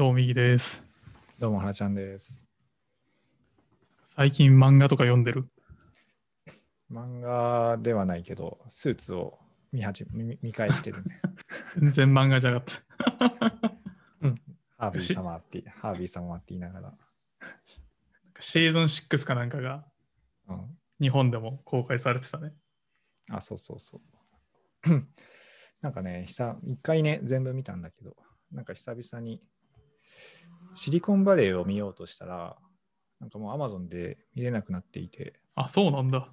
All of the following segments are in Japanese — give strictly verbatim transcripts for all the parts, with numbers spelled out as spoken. どうも右です。どうもはなちゃんです。最近漫画とか読んでる？漫画ではないけど、スーツを見始め、見返してるね。全然漫画じゃなかった。うん、ハービー様って、ハービー様って言いながら。シーズンシックスかなんかが、うん、日本でも公開されてたね。あ、そうそうそう。なんかね、久、一回ね、全部見たんだけど、なんか久々にシリコンバレーを見ようとしたら、なんかもう Amazon で見れなくなっていて。あ、そうなんだ。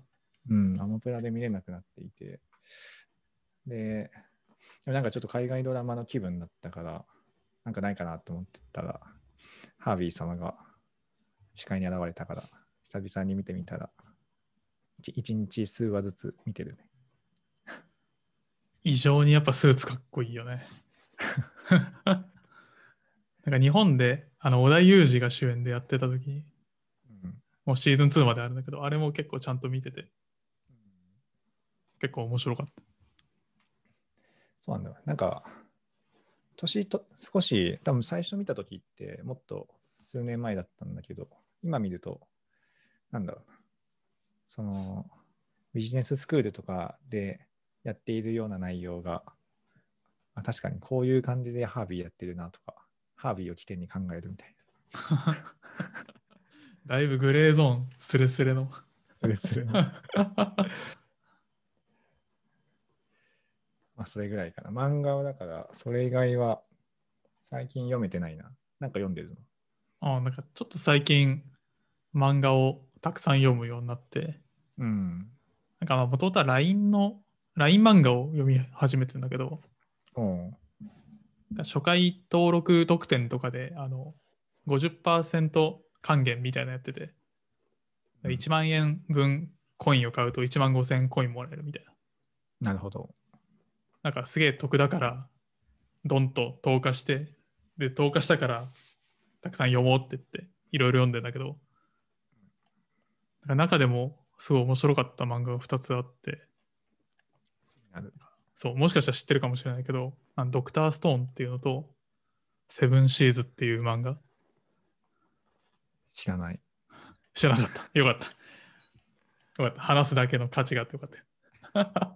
うん、アマプラで見れなくなっていて。で、なんかちょっと海外ドラマの気分だったから、なんかないかなと思ってたら、ハービー様が視界に現れたから、久々に見てみたら、一日数話ずつ見てるね。異常にやっぱスーツかっこいいよね。なんか日本であの織田裕二が主演でやってた時に、うん、もうシーズンツーまであるんだけど、あれも結構ちゃんと見てて、うん、結構面白かった。そうなんだよ。なんか年と少し、多分最初見た時ってもっと数年前だったんだけど、今見るとなんだろうな、そのビジネススクールとかでやっているような内容が、あ、確かにこういう感じでハービーやってるなとか、ハービーを起点に考えるみたいな。だいぶグレーゾーン、スレスレの。スレスレの。まあそれぐらいかな。漫画はだから、それ以外は最近読めてないな。なんか読んでるの？ああ、なんかちょっと最近漫画をたくさん読むようになって。うん。なんかもともとは ライン の、ライン 漫画を読み始めてんだけど、初回登録特典とかであの ごじゅっパーセント 還元みたいなやってて、うん、いちまんえんぶんコインを買うといちまんごせんコインもらえるみたいな。なるほど。なんかすげえ得だからドンと投下して、で投下したからたくさん読もうって言っていろいろ読んでんだけど、だから中でもすごい面白かった漫画がふたつあって、なるほど。そう、もしかしたら知ってるかもしれないけど、あの ドクター ストーン っていうのと セブンシーズ っていう漫画。知らない。知らなかった。よかった。よかった。話すだけの価値があってよかった。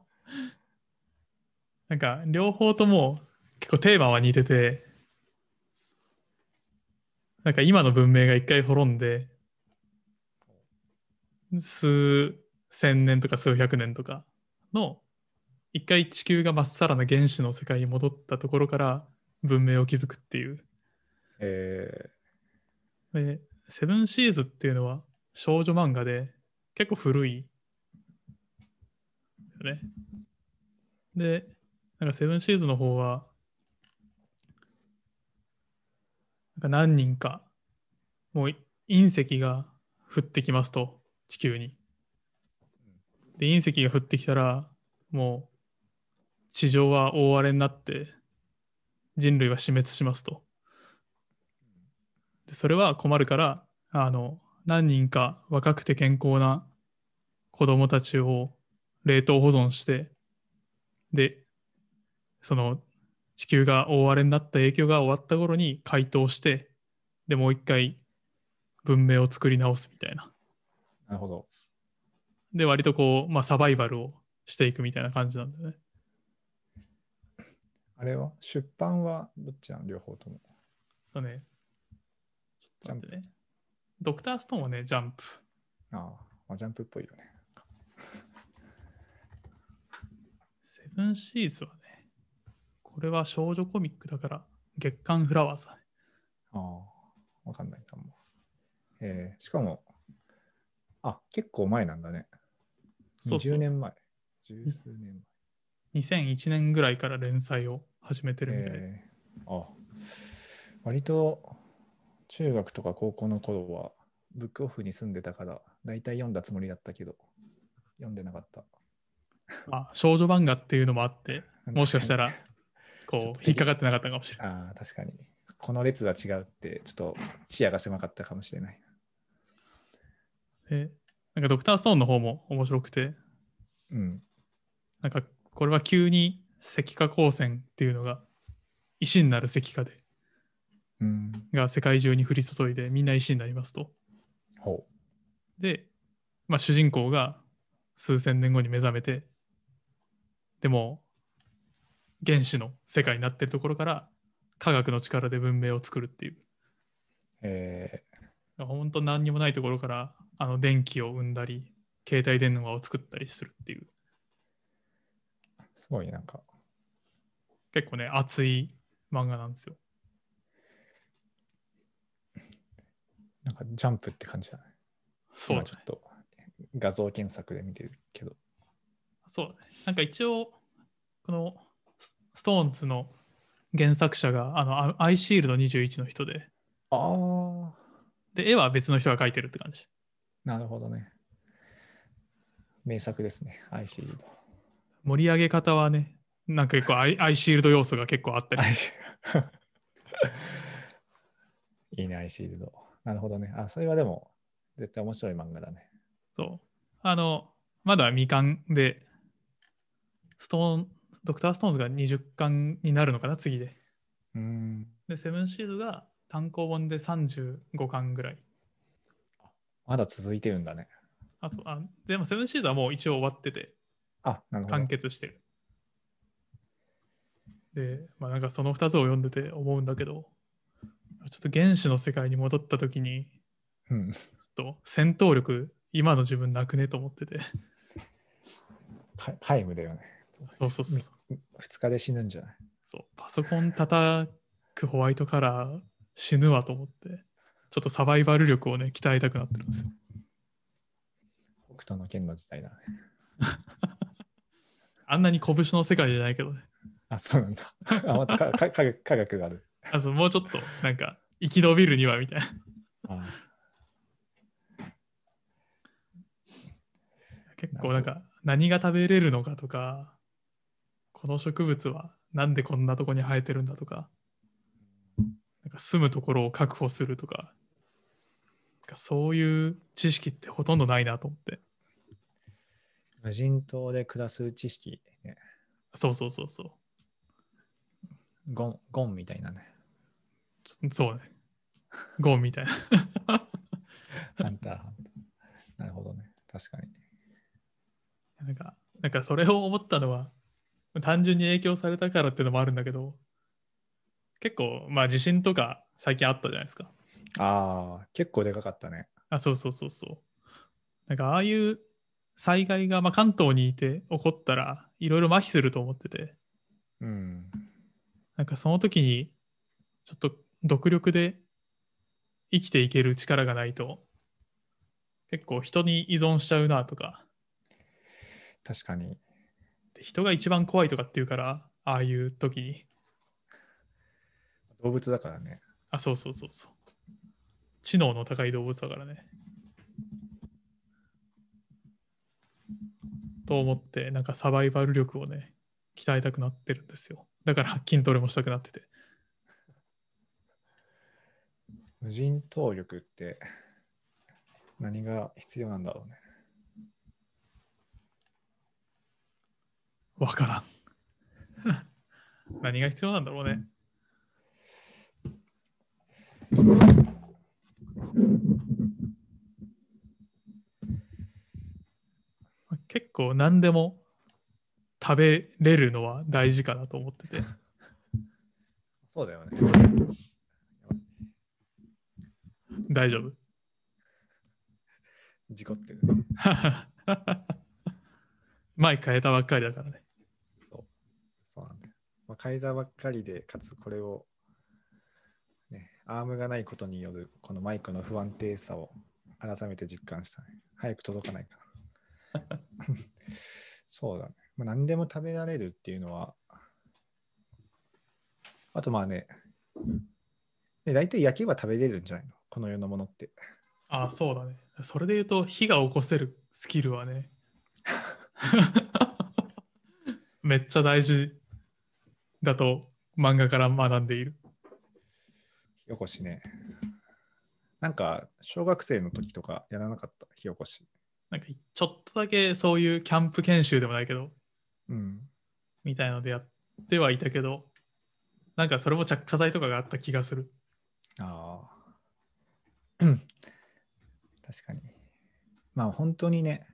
なんか両方とも結構テーマは似てて、なんか今の文明が一回滅んで、数千年とか数百年とかの一回地球がまっさらな原始の世界に戻ったところから文明を築くっていう。えー、で、セブンシーズっていうのは少女漫画で結構古いよね。で、なんかセブンシーズの方はなんか何人かもう隕石が降ってきますと、地球に。で、隕石が降ってきたらもう地上は大荒れになって人類は死滅しますと。でそれは困るから、あの何人か若くて健康な子供たちを冷凍保存して、でその地球が大荒れになった影響が終わった頃に解凍して、でもう一回文明を作り直すみたいな。なるほど。で割とこう、まあ、サバイバルをしていくみたいな感じなんだよね。あれは出版はどっちなの？両方とも。そうね。ちょっと待ってね。ドクターストーンはね、ジャンプ。ああ、ジャンプっぽいよね。セブンシーズはね、これは少女コミックだから、月刊フラワーさ。ああ、わかんないかも。えー、しかも、あ、結構前なんだね。にじゅうねんまえ。十数年前。にせんいちねんぐらいから連載を始めてるみたいで、えー、ああ、割と中学とか高校の頃はブックオフに住んでたから大体読んだつもりだったけど読んでなかった。あ、少女漫画っていうのもあって、もしかしたらこう引っかかってなかったかもしれない。あ、確かにこの列は違うって、ちょっと視野が狭かったかもしれない。え、なんかドクターストーンの方も面白くて、うん、なんかこれは急に石化光線っていうのが石になる石化で、が世界中に降り注いでみんな石になりますと。ほう。で、まあ、主人公が数千年後に目覚めて、でも原始の世界になってるところから科学の力で文明を作るっていう。えー、本当何にもないところからあの電気を生んだり携帯電話を作ったりするっていう。すごいなんか結構ね熱い漫画なんですよ。なんかジャンプって感じじゃない？そうだね。ちょっと画像検索で見てるけど。そうだね。なんか一応このストーンズの原作者があのアイシールドにじゅういちの人で、あで絵は別の人が描いてるって感じ。なるほどね。名作ですね、アイシールド。そうそう、盛り上げ方はね、なんか結構アイ、 アイシールド要素が結構あったりいいね、アイシールド。なるほどね。あ、それはでも絶対面白い漫画だね。そう。あの、まだ未完で、ストーン、ドクターストーンズがにじゅっかんになるのかな、次で。うーん。で、セブンシードが単行本でさんじゅうごかんぐらい。まだ続いてるんだね。あ、そう。あ、でもセブンシードはもう一応終わってて、あ、なるほど。完結してる。で、まあなんかそのふたつを読んでて思うんだけど、ちょっと原始の世界に戻ったときに、うん、ちょっと戦闘力、今の自分なくねと思ってて。タイムだよね。そうそうそう。ふつかで死ぬんじゃない？そう。パソコン叩くホワイトカラー死ぬわと思って、ちょっとサバイバル力をね、鍛えたくなってるんですよ。北斗の剣の時代だね。あんなに拳の世界じゃないけどね。あ、そうなんだ。あ、またかか科学、科学がある。あ、そう、もうちょっとなんか生き延びるにはみたいな。ああ、結構なんか何が食べれるのかとか、この植物はなんでこんなとこに生えてるんだとか、なんか住むところを確保するとか、なんかそういう知識ってほとんどないなと思って。無人島で暮らす知識、ね。そうそうそうそう。ゴン、ゴンみたいなね。そうね。ゴンみたいな。ハンター、ハンター。なるほどね。確かに。なんか、なんかそれを思ったのは、単純に影響されたからっていうのもあるんだけど、結構、まあ地震とか最近あったじゃないですか。ああ、結構でかかったね。あ、そうそうそうそう。なんかああいう災害が、まあ、関東にいて起こったら、いろいろ麻痺すると思ってて。うん。なんかその時にちょっと独力で生きていける力がないと結構人に依存しちゃうなとか。確かに。人が一番怖いとかっていうから、ああいう時に動物だからね。あ、そうそうそうそう、知能の高い動物だからねと思って、なんかサバイバル力をね鍛えたくなってるんですよ。だから筋トレもしたくなってて。無人島力って何が必要なんだろうね。わからん。何が必要なんだろうね。結構何でも食べれるのは大事かなと思ってて。そうだよね。大丈夫？事故ってる、ね。前変えたばっかりだからね。そう。そうなんだよ。まあ、変えたばっかりで、かつこれを、ね、アームがないことによるこのマイクの不安定さを改めて実感したね。早く届かないかな。そうだね。まあ、何でも食べられるっていうのは、あとまあね、で大体焼けば食べれるんじゃないの、この世のものって。ああ、そうだね。それで言うと、火が起こせるスキルはね、めっちゃ大事だと漫画から学んでいる。火起こしね。なんか、小学生の時とかやらなかった、火起こし。なんかちょっとだけそういうキャンプ研修でもないけど、うん、みたいのでやってはいたけど、なんかそれも着火剤とかがあった気がする。ああ確かに、まあ本当にね、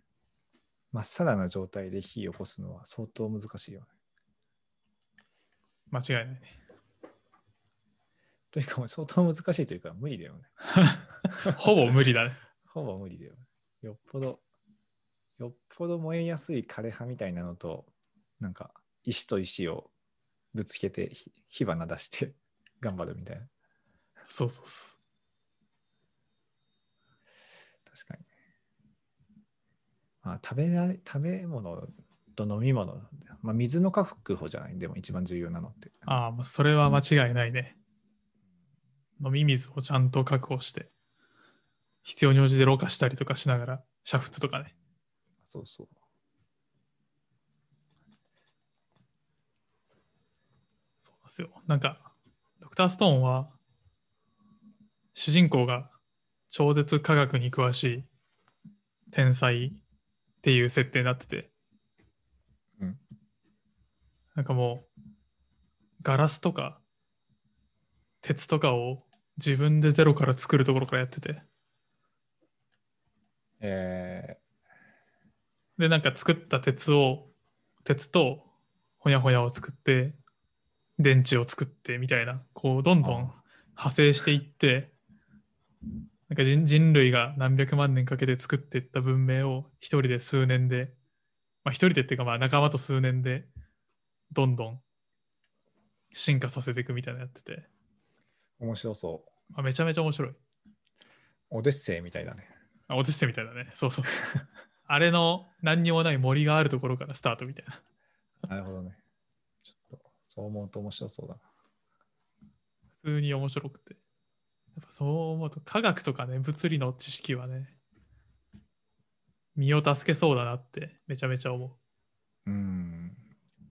まっさらな状態で火を起こすのは相当難しいよね。間違いないね。というかもう相当難しいというか無理だよね。ほぼ無理だね。ほぼ無理だよね。よっぽどよっぽど燃えやすい枯葉みたいなのと、なんか石と石をぶつけて火花出して頑張るみたいな。そうそうそう。確かに。まあ、食べなれ、食べ物と飲み物、まあ、水の確保じゃない、でも一番重要なのって。ああ、それは間違いないね。飲み水をちゃんと確保して、必要に応じてろ過したりとかしながら、煮沸とかね。そうそう。そうなんですよ。なんか、ドクターストーンは、主人公が超絶科学に詳しい天才っていう設定になってて、うん、なんかもうガラスとか鉄とかを自分でゼロから作るところからやってて、えー、でなんか作った鉄を鉄とほやほやを作って電池を作ってみたいな、こうどんどん派生していって、なんか 人, 人類が何百万年かけて作っていった文明を一人で数年で、まあ、一人でっていうかまあ仲間と数年でどんどん進化させていくみたいなのやってて面白そう、まあ、めちゃめちゃ面白い。オデッセイみたいだね。あ、オデッセイみたいだね。そうそうそうあれの何にもない森があるところからスタートみたいな。なるほどね。ちょっとそう思うと面白そうだな。普通に面白くて、やっぱそう思うと科学とかね、物理の知識はね、身を助けそうだなってめちゃめちゃ思う。うん。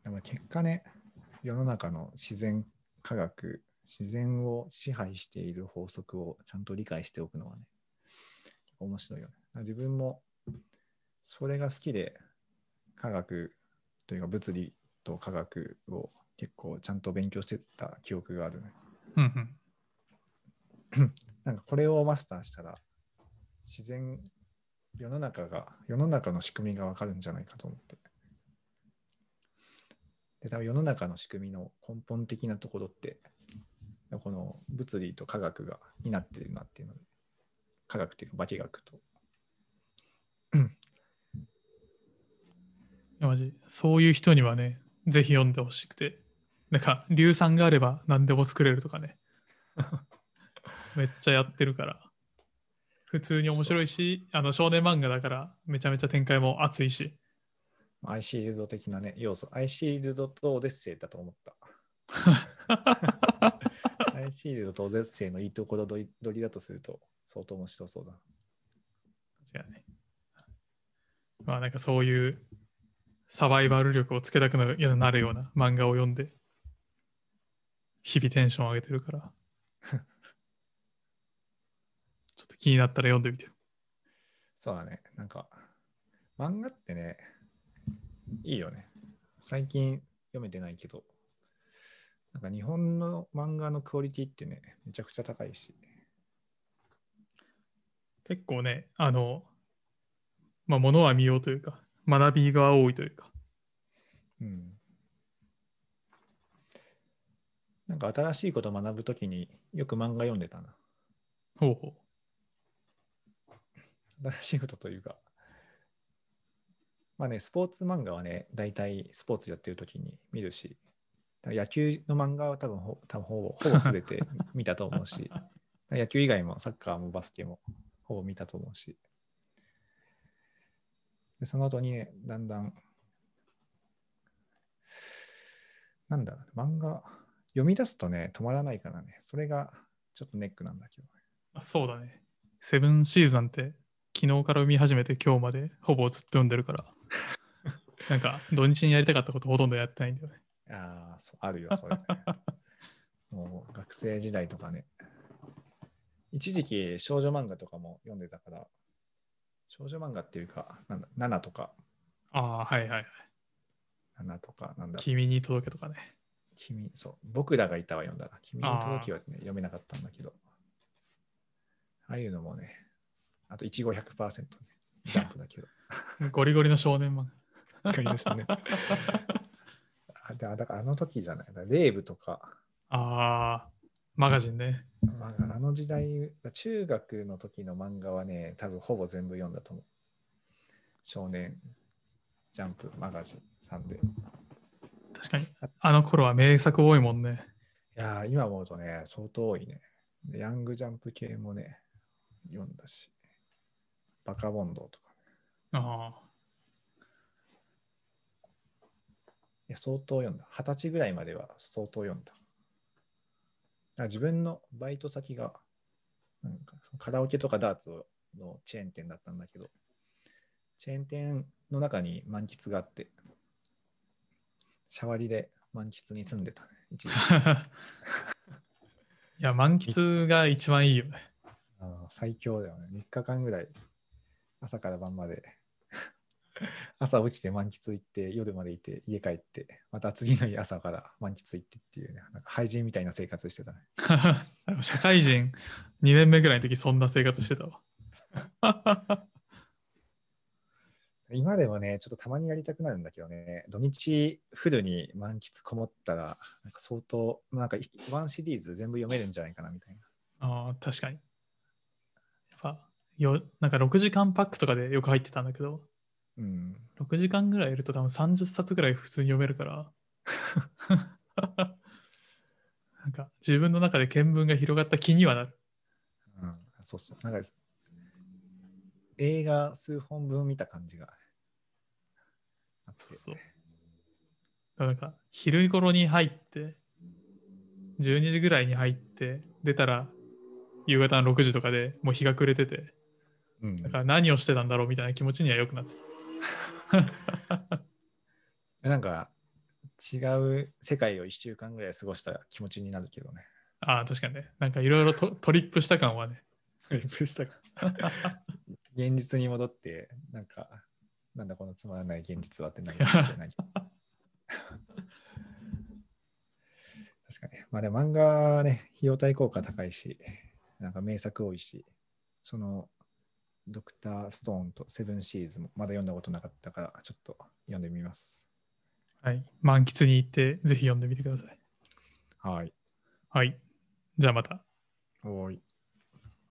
でも結果ね、世の中の自然科学、自然を支配している法則をちゃんと理解しておくのはね、面白いよね。自分もそれが好きで、科学というか物理と科学を結構ちゃんと勉強してた記憶があるね。うんうん。なんかこれをマスターしたら自然、世の中が世の中の仕組みが分かるんじゃないかと思って、で多分世の中の仕組みの根本的なところってこの物理と科学がになってるなっていうので、科学っていうか化学とマジそういう人にはねぜひ読んでほしくて、なんか硫酸があれば何でも作れるとかねめっちゃやってるから普通に面白いし、あの少年漫画だからめちゃめちゃ展開も熱いし、アイシールド的なね要素、アイシールドとオデッセイだと思ったアイシールドとオデッセイのいいところ取りだとすると相当面白そうだ。違うね。まあなんかそういうサバイバル力をつけたくなるような漫画を読んで日々テンション上げてるからちょっと気になったら読んでみてよ。そうだね。なんか、漫画ってね、いいよね。最近読めてないけど、なんか日本の漫画のクオリティってね、めちゃくちゃ高いし。結構ね、あの、まあ、物は見ようというか、学びが多いというか。うん。なんか新しいことを学ぶときによく漫画読んでたな。ほうほう。新しいことというか、まあね、スポーツ漫画はね、大体スポーツやってるときに見るし、野球の漫画は多分ほ多分ほぼほぼ全て見たと思うし、野球以外もサッカーもバスケもほぼ見たと思うし、でその後にね、だんだん、なんだろう、漫画、読み出すとね、止まらないからね、それがちょっとネックなんだけどね。あ、そうだね。セブンシーズなんて、昨日から読み始めて今日までほぼずっと読んでるからなんか土日にやりたかったことほとんどやってないんだよね。ああ、そうあるよそれ、ね、もう学生時代とかね、一時期少女漫画とかも読んでたから、少女漫画っていうかなんだナナとか、ああはいはい、ナナとかなんだ君に届けとかね、君そう僕らがいたは読んだな、君に届けは、ね、読めなかったんだけど、ああいうのもね、あといちご ひゃくパーセント、ね、ジャンプだけど。ゴリゴリの少年漫画。ゴリゴリの少年。あ、だからあの時じゃない。レイブとか。ああ、マガジンね。まあ、あの時代、中学の時の漫画はね、多分ほぼ全部読んだと思う。少年ジャンプマガジンさんで。確かに、あの頃は名作多いもんね。いや、今思うとね、相当多いね。ヤングジャンプ系もね、読んだし、バカボンドとか、ね。ああ。いや、相当読んだ。二十歳ぐらいまでは相当読んだ。自分のバイト先がなんかカラオケとかダーツのチェーン店だったんだけど、チェーン店の中に満喫があって、シャワリで満喫に住んでたね、一時。いや、満喫が一番いいよね。あ、最強だよね。みっかかんぐらい朝から晩まで朝起きて満喫行って夜までいて家帰ってまた次の日朝から満喫行ってっていうね、なんか廃人みたいな生活してたね。社会人にねんめぐらいの時そんな生活してたわ。今でもね、ちょっとたまにやりたくなるんだけどね、土日フルに満喫こもったらなんか相当なんかワンシリーズ全部読めるんじゃないかなみたいな。ああ、確かに。やっぱよなんかろくじかんパックとかでよく入ってたんだけど、うん、ろくじかんぐらいいると多分さんじゅっさつぐらい普通に読めるからなんか自分の中で見聞が広がった気にはなる、うん、そうそう、なんか映画数本分見た感じがあって、そうそう、なんか昼頃に入ってじゅうにじぐらいに入って出たら夕方のろくじとかでもう日が暮れてて、うん、だから何をしてたんだろうみたいな気持ちにはよくなってた。なんか違う世界をいっしゅうかんぐらい過ごした気持ちになるけどね。ああ、確かにね。なんかいろいろトリップした感はね。トリップした感。現実に戻って、なんか、なんだこのつまらない現実はってなるかもしれない。確かに。まあでも漫画ね、費用対効果高いし、なんか名作多いし、その、ドクターストーンとセブンシーズもまだ読んだことなかったからちょっと読んでみます。はい、満喫に行ってぜひ読んでみてください。はい。はい。じゃあまた。おーい。